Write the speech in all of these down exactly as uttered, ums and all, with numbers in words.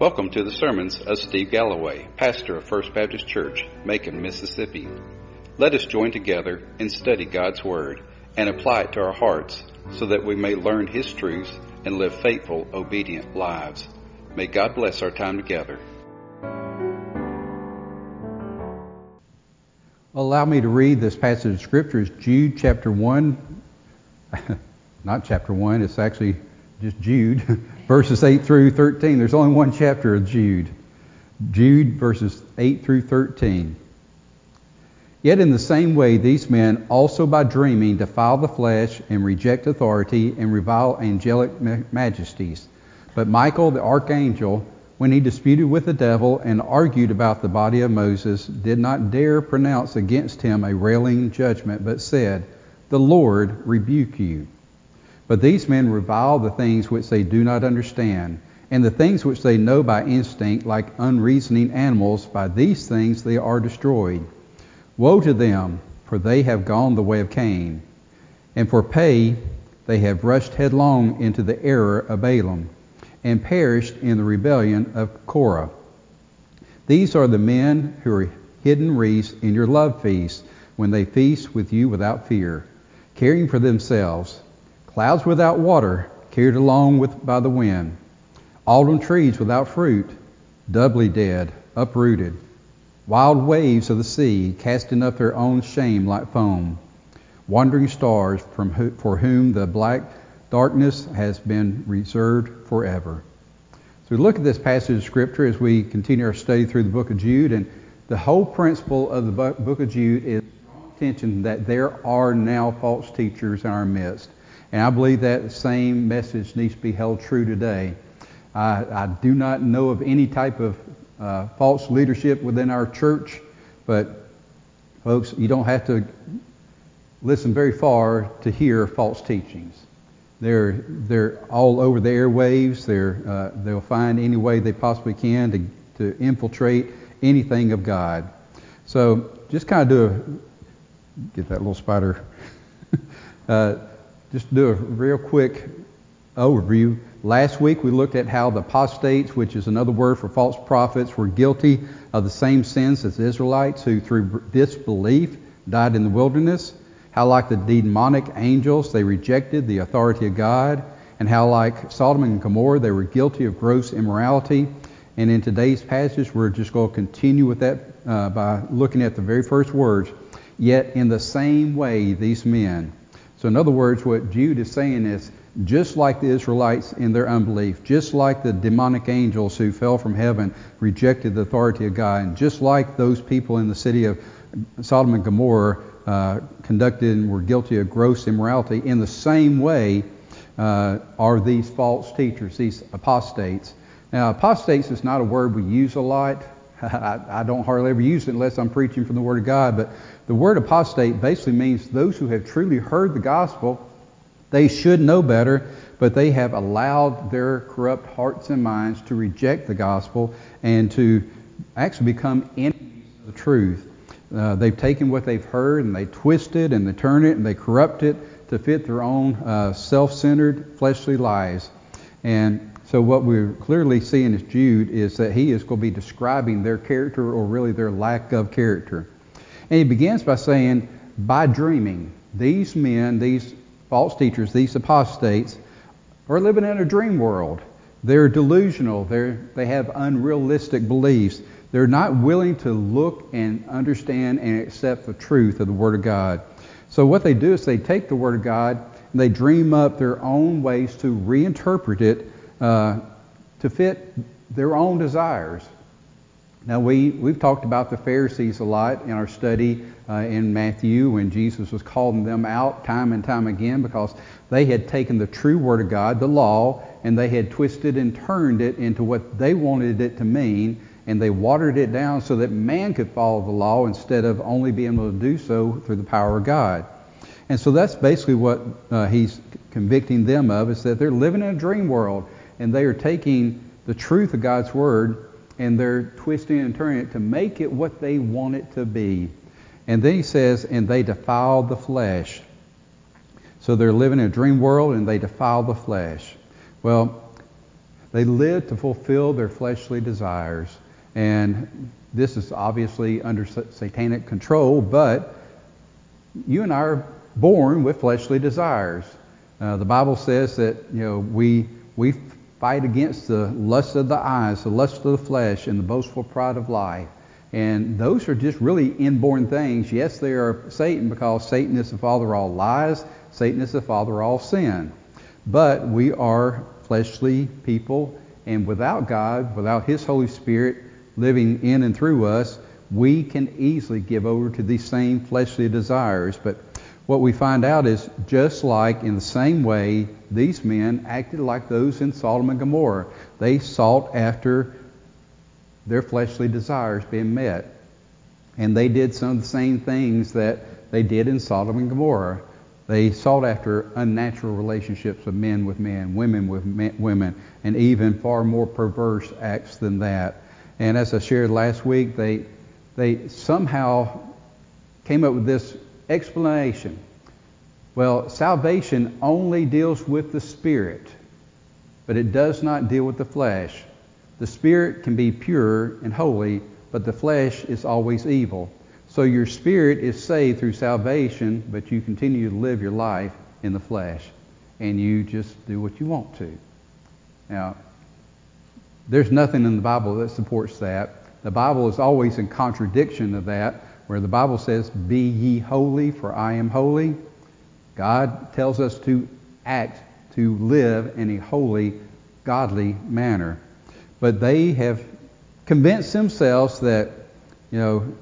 Welcome to the sermons of Steve Galloway, pastor of First Baptist Church, Macon, Mississippi. Let us join together and study God's Word and apply it to our hearts so that we may learn His truths and live faithful, obedient lives. May God bless our time together. Allow me to read this passage of Scripture. It's Jude chapter one. Not chapter one, it's actually just Jude, verses eight through thirteen. There's only one chapter of Jude. Jude, verses eight through thirteen. Yet in the same way these men also by dreaming defile the flesh and reject authority and revile angelic majesties. But Michael the archangel, when he disputed with the devil and argued about the body of Moses, did not dare pronounce against him a railing judgment, but said, "The Lord rebuke you." But these men revile the things which they do not understand, and the things which they know by instinct, like unreasoning animals, by these things they are destroyed. Woe to them, for they have gone the way of Cain, and for pay they have rushed headlong into the error of Balaam, and perished in the rebellion of Korah. These are the men who are hidden wreaths in your love feast, when they feast with you without fear, caring for themselves, clouds without water, carried along with by the wind, autumn trees without fruit, doubly dead, uprooted, wild waves of the sea, casting up their own shame like foam, wandering stars from who, for whom the black darkness has been reserved forever. So we look at this passage of Scripture as we continue our study through the book of Jude, and the whole principle of the book of Jude is tension that there are now false teachers in our midst. And I believe that same message needs to be held true today. I, I do not know of any type of Uh, false leadership within our church, but folks, you don't have to listen very far to hear false teachings. They're they're all over the airwaves. They're uh, they'll find any way they possibly can to to infiltrate anything of God. So just kind of do a get that little spider. uh, just do a real quick overview. Last week we looked at how the apostates, which is another word for false prophets, were guilty of the same sins as the Israelites who through disbelief died in the wilderness, how like the demonic angels they rejected the authority of God, and how like Sodom and Gomorrah they were guilty of gross immorality. And in today's passage we're just going to continue with that uh, by looking at the very first words, yet in the same way these men. So in other words, what Jude is saying is, just like the Israelites in their unbelief, just like the demonic angels who fell from heaven, rejected the authority of God, and just like those people in the city of Sodom and Gomorrah uh, conducted and were guilty of gross immorality, in the same way uh, are these false teachers, these apostates. Now, apostates is not a word we use a lot. I, I don't hardly ever use it unless I'm preaching from the Word of God, but the word apostate basically means those who have truly heard the gospel. They should know better, but they have allowed their corrupt hearts and minds to reject the gospel and to actually become enemies of the truth. Uh, they've taken what they've heard and they twist it and they turn it and they corrupt it to fit their own uh, self-centered fleshly lies. And so what we're clearly seeing is Jude is that he is going to be describing their character, or really their lack of character. And he begins by saying, by dreaming, these men, these false teachers, these apostates, are living in a dream world. They're delusional. They're, they have unrealistic beliefs. They're not willing to look and understand and accept the truth of the Word of God. So what they do is they take the Word of God and they dream up their own ways to reinterpret it uh, to fit their own desires. Now, we, we've talked about the Pharisees a lot in our study uh, in Matthew, when Jesus was calling them out time and time again because they had taken the true Word of God, the law, and they had twisted and turned it into what they wanted it to mean, and they watered it down so that man could follow the law instead of only being able to do so through the power of God. And so that's basically what uh, he's convicting them of, is that they're living in a dream world, and they are taking the truth of God's Word and they're twisting and turning it to make it what they want it to be. And then he says, and they defile the flesh. So they're living in a dream world and they defile the flesh. Well, They lived to fulfill their fleshly desires. And this is obviously under satanic control, but you and I are born with fleshly desires. Uh, the Bible says that, you know, we we fight against the lust of the eyes, the lust of the flesh, and the boastful pride of life. And those are just really inborn things. Yes, they are Satan, because Satan is the father of all lies. Satan is the father of all sin. But we are fleshly people, and without God, without His Holy Spirit living in and through us, we can easily give over to these same fleshly desires. But what we find out is, just like in the same way, these men acted like those in Sodom and Gomorrah. They sought after their fleshly desires being met. And they did some of the same things that they did in Sodom and Gomorrah. They sought after unnatural relationships of men with men, women with men, women, and even far more perverse acts than that. And as I shared last week, they they somehow came up with this explanation. Well, salvation only deals with the spirit, but it does not deal with the flesh. The spirit can be pure and holy, but the flesh is always evil. So your spirit is saved through salvation, but you continue to live your life in the flesh, and you just do what you want to. Now, there's nothing in the Bible that supports that. The Bible is always in contradiction of that, where the Bible says, "Be ye holy, for I am holy." God tells us to act, to live in a holy, godly manner. But they have convinced themselves that, you know,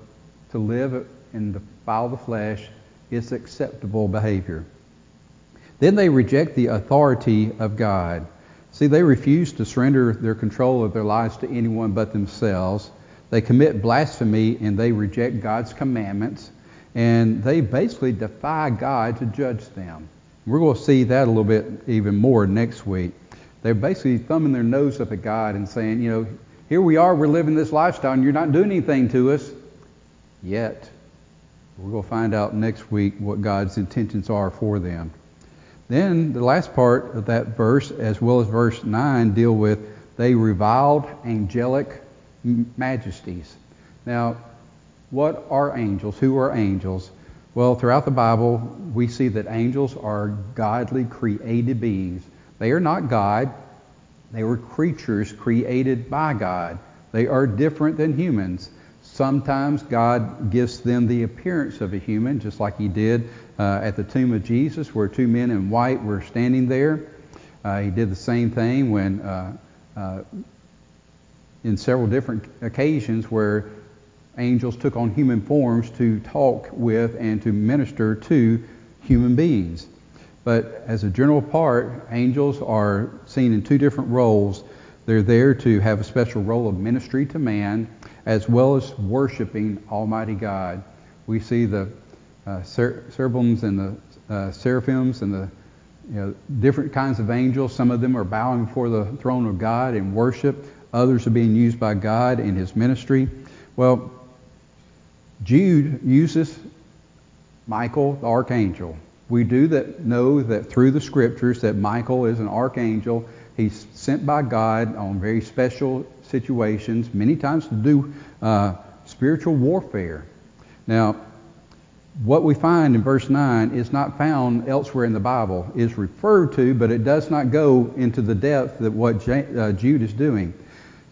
to live and defile the flesh is acceptable behavior. Then they reject the authority of God. See, they refuse to surrender their control of their lives to anyone but themselves. They commit blasphemy and they reject God's commandments. And they basically defy God to judge them. We're going to see that a little bit even more next week. They're basically thumbing their nose up at God and saying, you know, here we are, we're living this lifestyle and you're not doing anything to us yet. We're going to find out next week what God's intentions are for them. Then the last part of that verse, as well as verse nine, deal with they reviled angelic majesties. Now, what are angels? Who are angels? Well, throughout the Bible, we see that angels are godly created beings. They are not God. They were creatures created by God. They are different than humans. Sometimes God gives them the appearance of a human, just like He did uh, at the tomb of Jesus, where two men in white were standing there. Uh, he did the same thing when, uh, uh, in several different occasions, where angels took on human forms to talk with and to minister to human beings. But as a general part, angels are seen in two different roles. They're there to have a special role of ministry to man, as well as worshiping Almighty God. We see the uh, ser- cherubims and the uh, seraphims and the, you know, different kinds of angels. Some of them are bowing before the throne of God in worship. Others are being used by God in His ministry. Well, Jude uses Michael, the archangel. We do that know that through the Scriptures that Michael is an archangel. He's sent by God on very special situations, many times to do uh, spiritual warfare. Now, what we find in verse nine is not found elsewhere in the Bible. It's referred to, but it does not go into the depth of what J- uh, Jude is doing.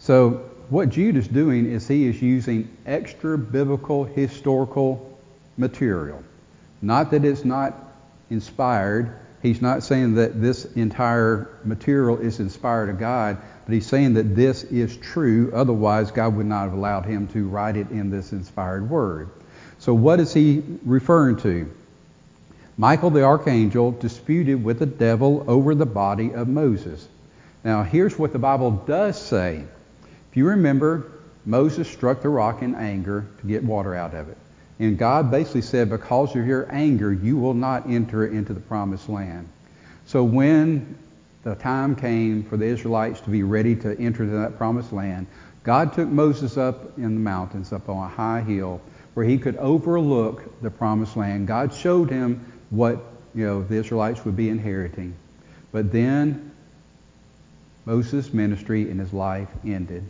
So what Jude is doing is he is using extra-biblical historical material. Not that it's not inspired. He's not saying that this entire material is inspired of God, but he's saying that this is true. Otherwise, God would not have allowed him to write it in this inspired word. So what is he referring to? Michael the archangel disputed with the devil over the body of Moses. Now, here's what the Bible does say. If you remember, Moses struck the rock in anger to get water out of it. And God basically said, because of your anger, you will not enter into the promised land. So when the time came for the Israelites to be ready to enter into that promised land, God took Moses up in the mountains, up on a high hill, where he could overlook the promised land. God showed him what, you know, the Israelites would be inheriting. But then Moses' ministry and his life ended,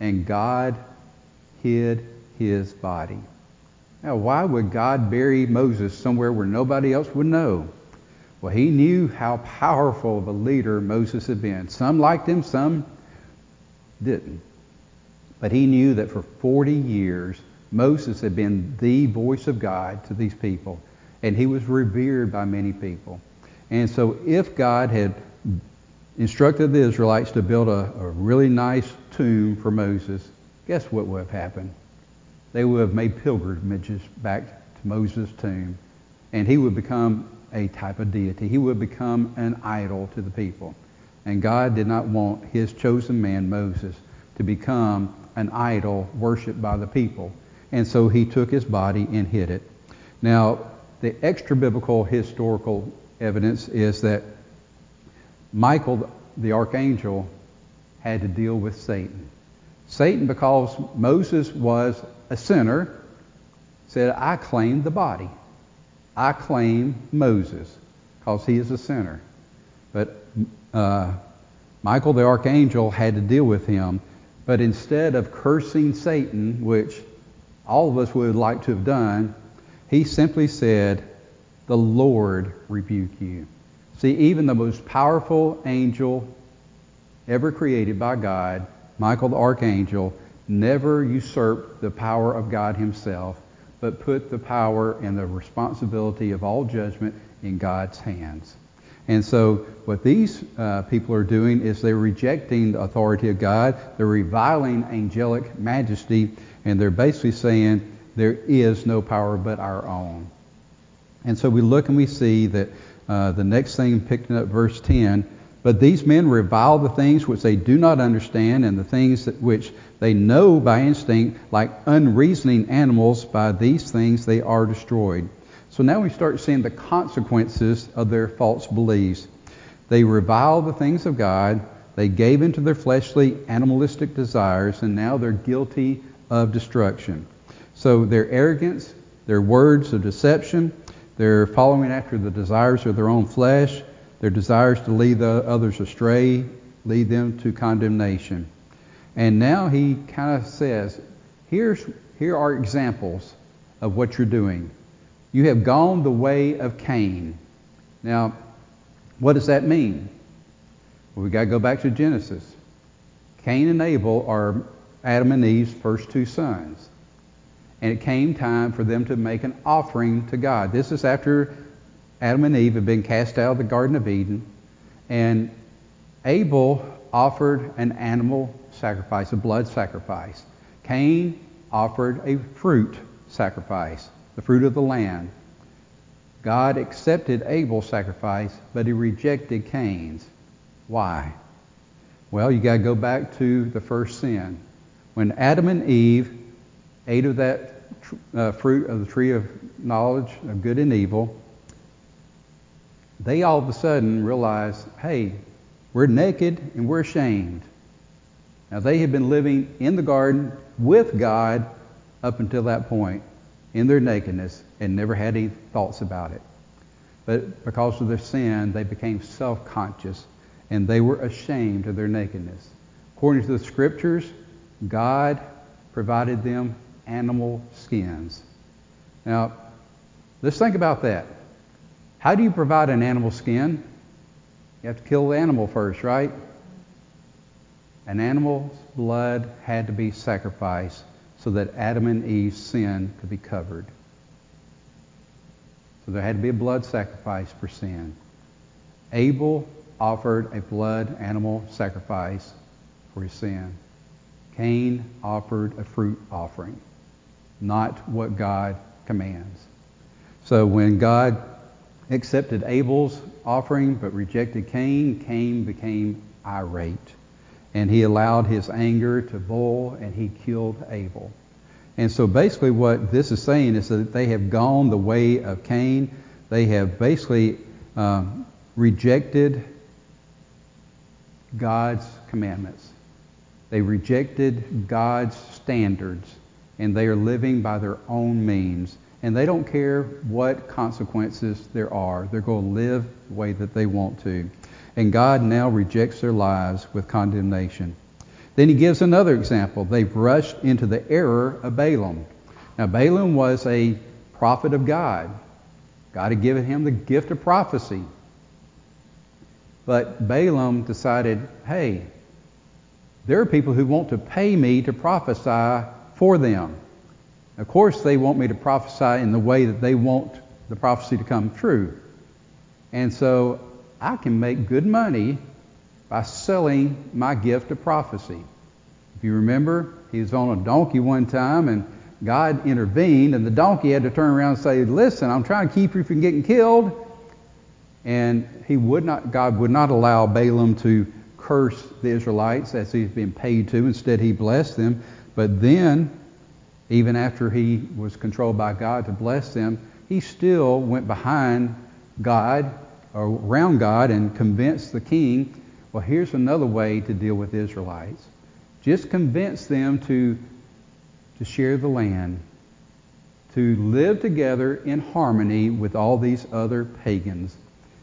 and God hid his body. Now, why would God bury Moses somewhere where nobody else would know? Well, he knew how powerful of a leader Moses had been. Some liked him, some didn't. But he knew that for forty years, Moses had been the voice of God to these people, and he was revered by many people. And so if God had instructed the Israelites to build a, a really nice tomb for Moses, guess what would have happened? They would have made pilgrimages back to Moses' tomb, and he would become a type of deity. He would become an idol to the people. And God did not want his chosen man, Moses, to become an idol worshipped by the people. And so he took his body and hid it. Now, the extra-biblical historical evidence is that Michael, the archangel, had to deal with Satan. Satan, because Moses was a sinner, said, I claim the body. I claim Moses, because he is a sinner. But uh, Michael, the archangel, had to deal with him. But instead of cursing Satan, which all of us would like to have done, he simply said, the Lord rebuke you. See, even the most powerful angel ever created by God, Michael the archangel, never usurped the power of God himself, but put the power and the responsibility of all judgment in God's hands. And so what these uh, people are doing is they're rejecting the authority of God, they're reviling angelic majesty, and they're basically saying there is no power but our own. And so we look and we see that Uh, the next thing picked up, verse ten, but these men revile the things which they do not understand and the things that which they know by instinct, like unreasoning animals, by these things they are destroyed. So now we start seeing the consequences of their false beliefs. They revile the things of God. They gave into their fleshly animalistic desires, and now they're guilty of destruction. So their arrogance, their words of deception, they're following after the desires of their own flesh. Their desires to lead the others astray lead them to condemnation. And now he kind of says, Here's, here are examples of what you're doing. You have gone the way of Cain. Now, what does that mean? Well, we've got to go back to Genesis. Cain and Abel are Adam and Eve's first two sons. And it came time for them to make an offering to God. This is after Adam and Eve had been cast out of the Garden of Eden. And Abel offered an animal sacrifice, a blood sacrifice. Cain offered a fruit sacrifice, the fruit of the land. God accepted Abel's sacrifice, but he rejected Cain's. Why? Well, you got to go back to the first sin. When Adam and Eve ate of that uh, fruit of the tree of knowledge of good and evil, they all of a sudden realized, hey, we're naked and we're ashamed. Now, they had been living in the garden with God up until that point in their nakedness and never had any thoughts about it. But because of their sin, they became self-conscious and they were ashamed of their nakedness. According to the scriptures, God provided them animal skins. Now, let's think about that. How do you provide an animal skin? You have to kill the animal first, right? An animal's blood had to be sacrificed so that Adam and Eve's sin could be covered. So there had to be a blood sacrifice for sin. Abel offered a blood animal sacrifice for his sin. Cain offered a fruit offering, not what God commands. So when God accepted Abel's offering but rejected Cain, Cain became irate. And he allowed his anger to boil, and he killed Abel. And so basically what this is saying is that they have gone the way of Cain. They have basically um, rejected God's commandments. They rejected God's standards, and they are living by their own means. And they don't care what consequences there are. They're going to live the way that they want to. and God now rejects their lives with condemnation. Then he gives another example. They've rushed into the error of Balaam. Now, Balaam was a prophet of God. God had given him the gift of prophecy. But Balaam decided, hey, there are people who want to pay me to prophesy for them. Of course, they want me to prophesy in the way that they want the prophecy to come true. And so I can make good money by selling my gift of prophecy. If you remember, he was on a donkey one time, and God intervened, and the donkey had to turn around and say, listen, I'm trying to keep you from getting killed. And he would not, God would not allow Balaam to curse the Israelites as he's been paid to. Instead, he blessed them. But then, even after he was controlled by God to bless them, he still went behind God, or around God, and convinced the king, well, here's another way to deal with the Israelites. Just convince them to to share the land, to live together in harmony with all these other pagans.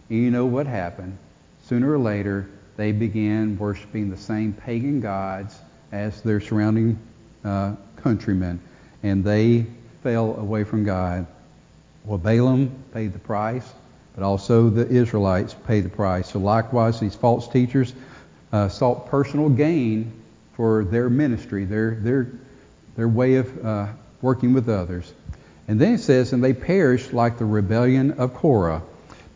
And you know what happened? Sooner or later, they began worshiping the same pagan gods as their surrounding uh, countrymen, and they fell away from God. Well, Balaam paid the price, but also the Israelites paid the price. So likewise, these false teachers uh, sought personal gain for their ministry, their their their way of uh, working with others. And then it says, and they perished like the rebellion of Korah.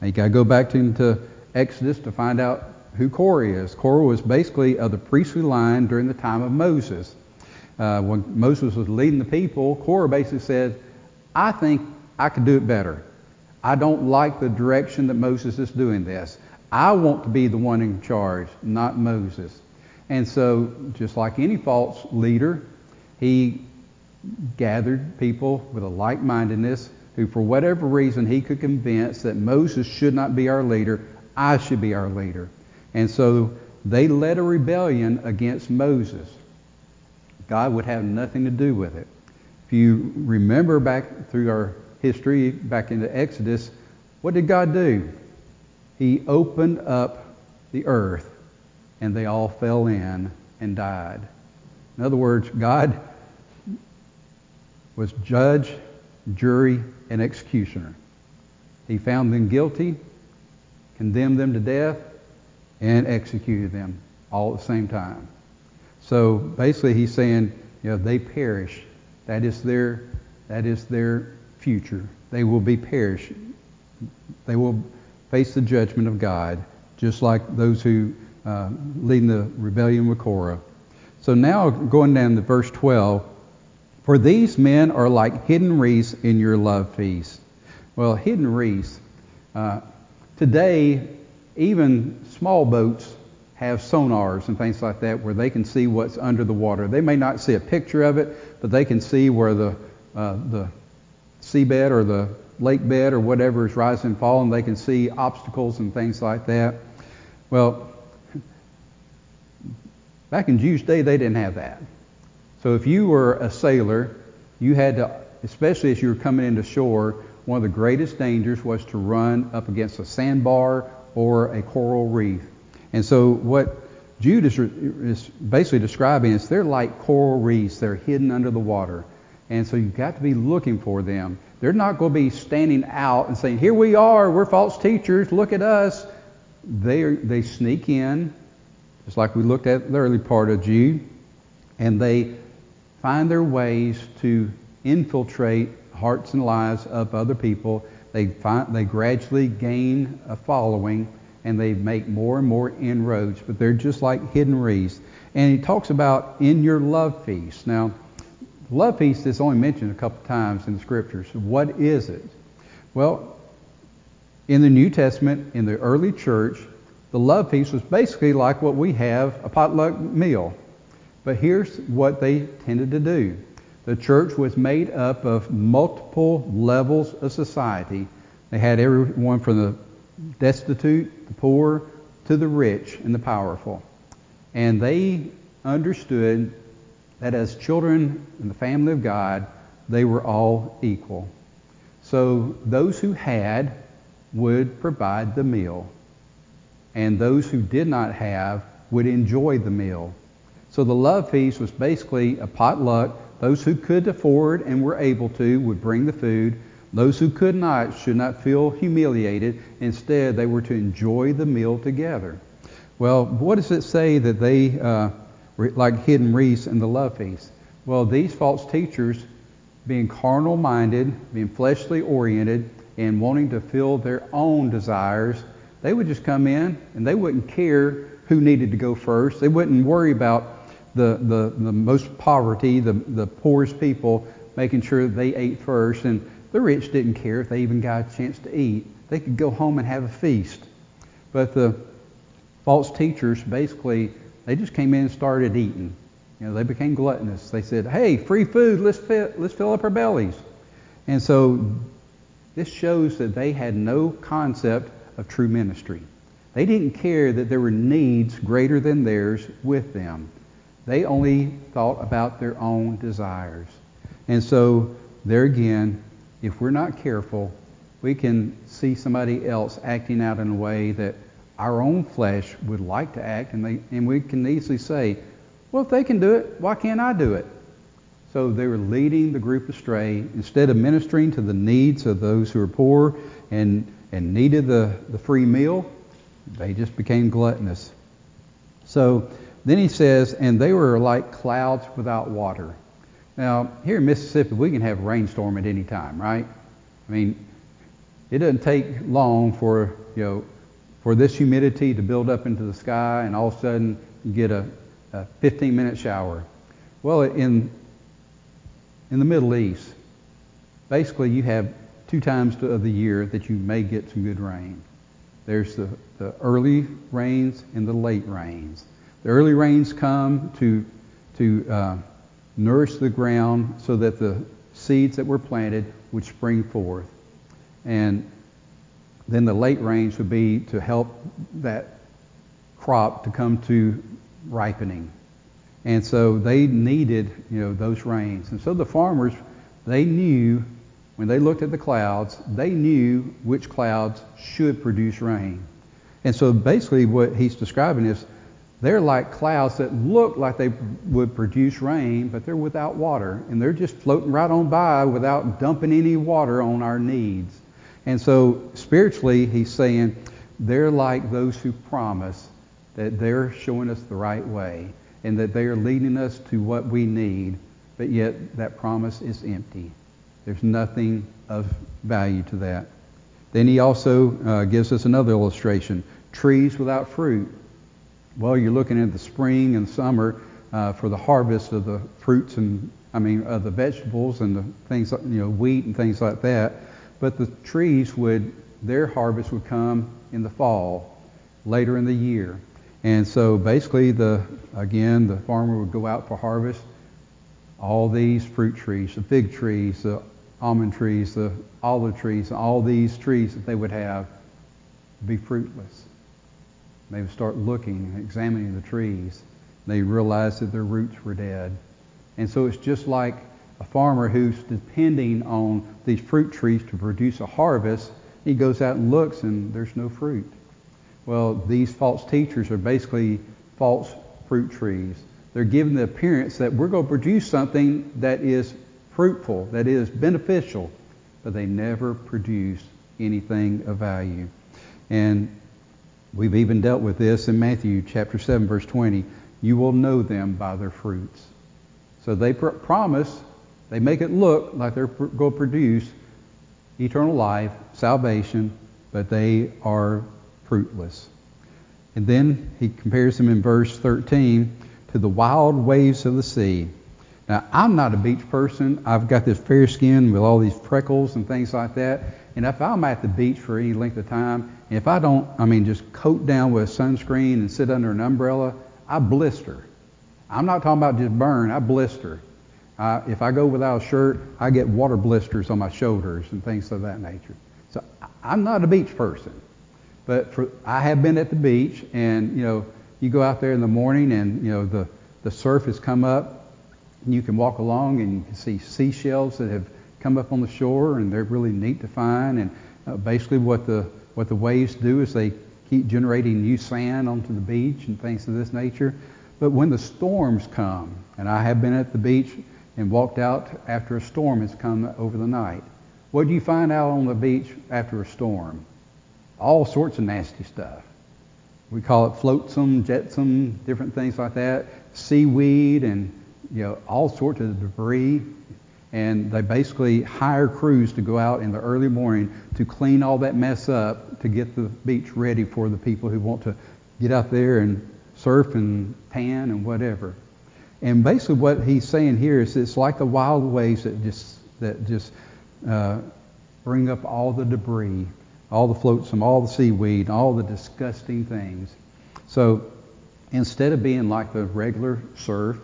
Now you got to go back to, into Exodus to find out who Korah is. Korah was basically of the priestly line during the time of Moses. Uh, when Moses was leading the people, Korah basically said, I think I could do it better. I don't like the direction that Moses is doing this. I want to be the one in charge, not Moses. And so, just like any false leader, he gathered people with a like-mindedness who, for whatever reason, he could convince that Moses should not be our leader, I should be our leader. And so they led a rebellion against Moses. God would have nothing to do with it. If you remember back through our history, back into Exodus, what did God do? He opened up the earth, and they all fell in and died. In other words, God was judge, jury, and executioner. He found them guilty, condemned them to death, and executed them all at the same time. So basically he's saying, you know, they perish. That is their that is their future. They will be perished. They will face the judgment of God, just like those who uh, lead in the rebellion with Korah. So now going down to verse twelve, for these men are like hidden wreaths in your love feast. Well, hidden wreaths. Uh, today, even small boats have sonars and things like that where they can see what's under the water. They may not see a picture of it, but they can see where the uh, the seabed or the lake bed or whatever is rising and falling. They can see obstacles and things like that. Well, back in Jewish day, they didn't have that. So if you were a sailor, you had to, especially as you were coming into shore, one of the greatest dangers was to run up against a sandbar or a coral reef. And so what Jude is, is basically describing is they're like coral reefs. They're hidden under the water. And so you've got to be looking for them. They're not going to be standing out and saying, here we are, we're false teachers, look at us. They are, they sneak in, just like we looked at the early part of Jude, and they find their ways to infiltrate hearts and lives of other people. They find, they gradually gain a following, and they make more and more inroads, but they're just like hidden wreaths. And he talks about in your love feast. Now, love feast is only mentioned a couple times in the scriptures. What is it? Well, in the New Testament, in the early church, the love feast was basically like what we have, a potluck meal. But here's what they tended to do. The church was made up of multiple levels of society. They had everyone from the destitute, the poor, to the rich and the powerful. And they understood that as children in the family of God, they were all equal. So those who had would provide the meal. and those who did not have would enjoy the meal. So the love feast was basically a potluck. Those who could afford and were able to would bring the food. Those who could not should not feel humiliated. Instead, they were to enjoy the meal together. Well, what does it say that they, uh, re- like hidden wreaths in the love feast? Well, these false teachers, being carnal-minded, being fleshly-oriented, and wanting to fill their own desires, they would just come in and they wouldn't care who needed to go first. They wouldn't worry about the, the, the most poverty, the, the poorest people, making sure they ate first. And the rich didn't care if they even got a chance to eat. They could go home and have a feast. But the false teachers, basically, they just came in and started eating. You know, they became gluttonous. They said, hey, free food, let's fill, let's fill up our bellies. And so this shows that they had no concept of true ministry. They didn't care that there were needs greater than theirs with them. They only thought about their own desires. And so there again, if we're not careful, we can see somebody else acting out in a way that our own flesh would like to act, and, they, and we can easily say, well, if they can do it, why can't I do it? So they were leading the group astray. Instead of ministering to the needs of those who were poor and, and needed the, the free meal, they just became gluttonous. So then he says, and they were like clouds without water. Now, here in Mississippi, we can have a rainstorm at any time, right? I mean, it doesn't take long for, you know, for this humidity to build up into the sky, and all of a sudden you get a, a fifteen-minute shower. Well, in in the Middle East, basically you have two times of the year that you may get some good rain. There's the, the early rains and the late rains. The early rains come to to uh, nourish the ground so that the seeds that were planted would spring forth. And then the late rains would be to help that crop to come to ripening. And so they needed, you know, those rains. And so the farmers, they knew, when they looked at the clouds, they knew which clouds should produce rain. And so basically what he's describing is they're like clouds that look like they would produce rain, but they're without water. And they're just floating right on by without dumping any water on our needs. And so spiritually, he's saying they're like those who promise that they're showing us the right way and that they are leading us to what we need, but yet that promise is empty. There's nothing of value to that. Then he also uh, gives us another illustration, trees without fruit. Well, you're looking at the spring and summer uh, for the harvest of the fruits and, I mean, of the vegetables and the things, like, you know, wheat and things like that. But the trees would, their harvest would come in the fall, later in the year. And so basically, the again, the farmer would go out for harvest. All these fruit trees, the fig trees, the almond trees, the olive trees, all these trees that they would have be fruitless. They would start looking, examining the trees. They realized that their roots were dead. And so it's just like a farmer who's depending on these fruit trees to produce a harvest. He goes out and looks, and there's no fruit. Well, these false teachers are basically false fruit trees. They're giving the appearance that we're going to produce something that is fruitful, that is beneficial, but they never produce anything of value. And we've even dealt with this in Matthew chapter seven, verse twenty. You will know them by their fruits. So they pr- promise... They make it look like they're going to produce eternal life, salvation, but they are fruitless. And then he compares them in verse thirteen to the wild waves of the sea. Now, I'm not a beach person. I've got this fair skin with all these freckles and things like that. And if I'm at the beach for any length of time, and if I don't, I mean, just coat down with sunscreen and sit under an umbrella, I blister. I'm not talking about just burn. I blister. Uh, if I go without a shirt, I get water blisters on my shoulders and things of that nature. So I'm not a beach person, but for, I have been at the beach, and you know, you go out there in the morning, and you know the, the surf has come up, and you can walk along, and you can see seashells that have come up on the shore, and they're really neat to find. And uh, basically, what the what the waves do is they keep generating new sand onto the beach and things of this nature. But when the storms come, and I have been at the beach and walked out after a storm has come over the night, what do you find out on the beach after a storm? All sorts of nasty stuff. We call it flotsam, jetsam, different things like that, seaweed, and you know all sorts of debris. And they basically hire crews to go out in the early morning to clean all that mess up to get the beach ready for the people who want to get out there and surf and tan and whatever. And basically what he's saying here is it's like the wild waves that just that just uh, bring up all the debris, all the flotsam, all the seaweed, all the disgusting things. So instead of being like the regular surf,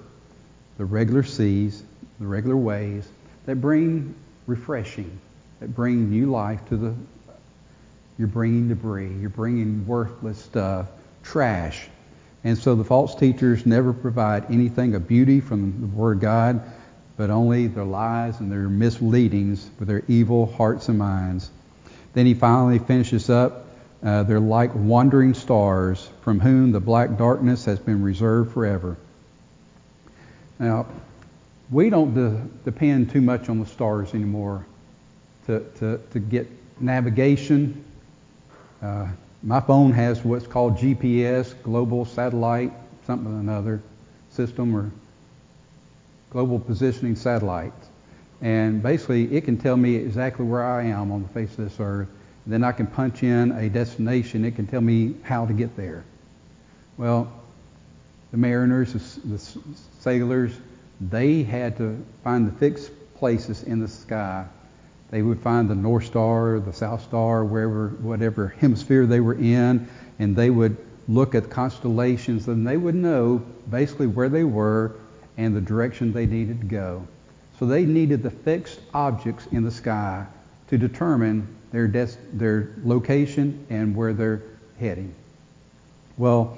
the regular seas, the regular waves that bring refreshing, that bring new life to the, you're bringing debris, you're bringing worthless stuff, trash. And so the false teachers never provide anything of beauty from the Word of God, but only their lies and their misleadings with their evil hearts and minds. Then he finally finishes up, uh, they're like wandering stars from whom the black darkness has been reserved forever. Now, we don't de- depend too much on the stars anymore to, to, to get navigation. Uh, my phone has what's called G P S, Global Satellite, something or another system, or Global Positioning Satellite. And basically, it can tell me exactly where I am on the face of this earth. And then I can punch in a destination. It can tell me how to get there. Well, the mariners, the, the sailors, they had to find the fixed places in the sky. They would find the North Star, the South Star, wherever, whatever hemisphere they were in, and they would look at constellations, and they would know basically where they were and the direction they needed to go. So they needed the fixed objects in the sky to determine their des- their location and where they're heading. Well,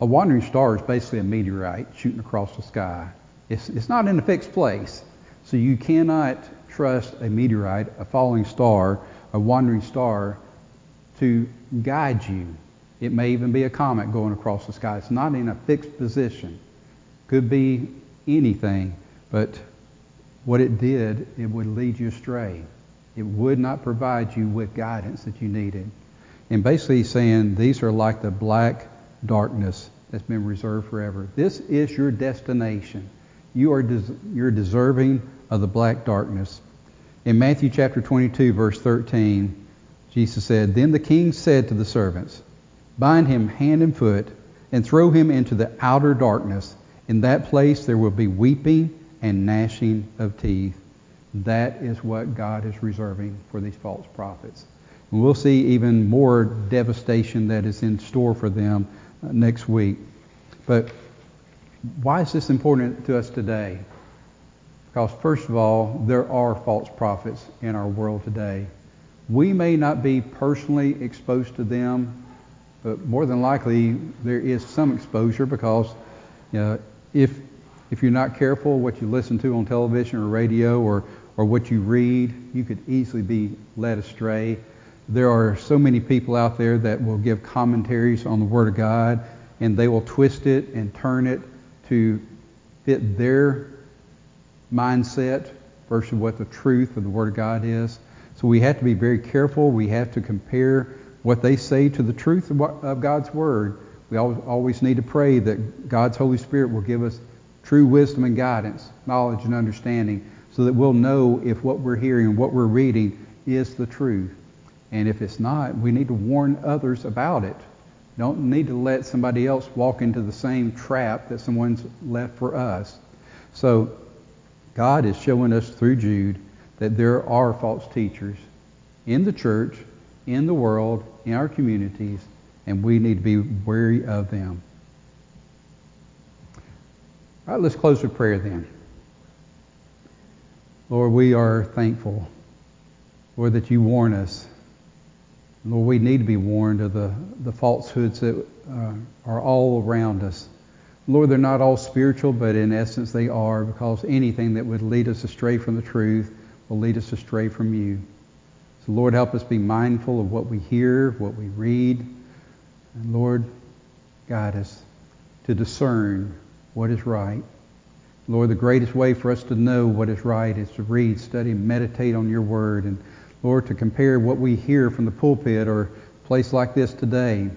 a wandering star is basically a meteorite shooting across the sky. It's, it's not in a fixed place. So you cannot trust a meteorite, a falling star, a wandering star to guide you. It may even be a comet going across the sky. It's not in a fixed position. Could be anything, but what it did, it would lead you astray. It would not provide you with guidance that you needed. And basically he's saying these are like the black darkness that's been reserved forever. This is your destination. You are des- you're deserving of the black darkness. In Matthew chapter twenty-two, verse thirteen, Jesus said, "Then the king said to the servants, 'Bind him hand and foot and throw him into the outer darkness. In that place there will be weeping and gnashing of teeth.'" That is what God is reserving for these false prophets. And we'll see even more devastation that is in store for them next week. But why is this important to us today? Because first of all, there are false prophets in our world today. We may not be personally exposed to them, but more than likely there is some exposure because you know, if if you're not careful, what you listen to on television or radio or, or what you read, you could easily be led astray. There are so many people out there that will give commentaries on the Word of God, and they will twist it and turn it to fit their mindset versus what the truth of the Word of God is. So we have to be very careful. We have to compare what they say to the truth of God's Word. We always need to pray that God's Holy Spirit will give us true wisdom and guidance, knowledge and understanding, so that we'll know if what we're hearing and what we're reading is the truth. And if it's not, we need to warn others about it. Don't need to let somebody else walk into the same trap that someone's left for us. So God is showing us through Jude that there are false teachers in the church, in the world, in our communities, and we need to be wary of them. All right, let's close with prayer then. Lord, we are thankful, Lord, that you warn us. Lord, we need to be warned of the, the falsehoods that uh, are all around us. Lord, they're not all spiritual, but in essence they are, because anything that would lead us astray from the truth will lead us astray from you. So Lord, help us be mindful of what we hear, what we read. And Lord, guide us to discern what is right. Lord, the greatest way for us to know what is right is to read, study, meditate on your word. And Lord, to compare what we hear from the pulpit or a place like this today,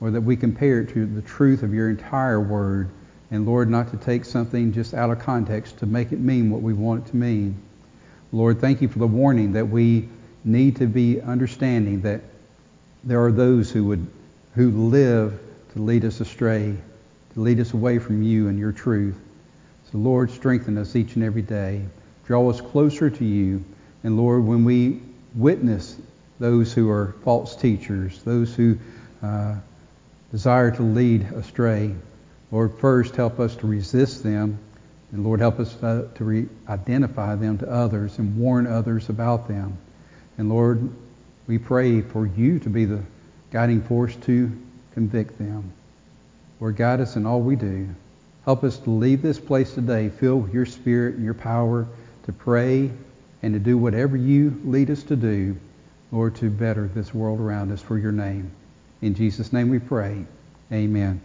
or that we compare it to the truth of your entire word. And Lord, not to take something just out of context to make it mean what we want it to mean. Lord, thank you for the warning that we need to be understanding that there are those who would who live to lead us astray, to lead us away from you and your truth. So Lord, strengthen us each and every day. Draw us closer to you. And Lord, when we witness those who are false teachers, those who uh, desire to lead astray, Lord, first help us to resist them. And Lord, help us to, to re- identify them to others and warn others about them. And Lord, we pray for you to be the guiding force to convict them. Lord, guide us in all we do. Help us to leave this place today filled with your spirit and your power to pray and to do whatever you lead us to do, Lord, to better this world around us for your name. In Jesus' name we pray. Amen.